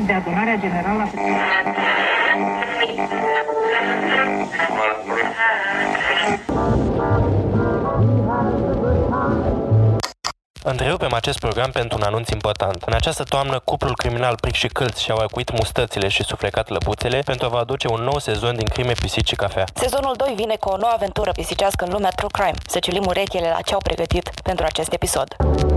de adunarea generală a Întrerupem acest program pentru un anunț important. În această toamnă, cuplul criminal Pric și Cîltz și-au acuit mustățile și suflecat lăbuțele pentru a vă aduce un nou sezon din Crime, Pisici și Cafea. Sezonul 2 vine cu o nouă aventură pisicească în lumea True Crime. Să ciulim urechile la ce au pregătit pentru acest episod.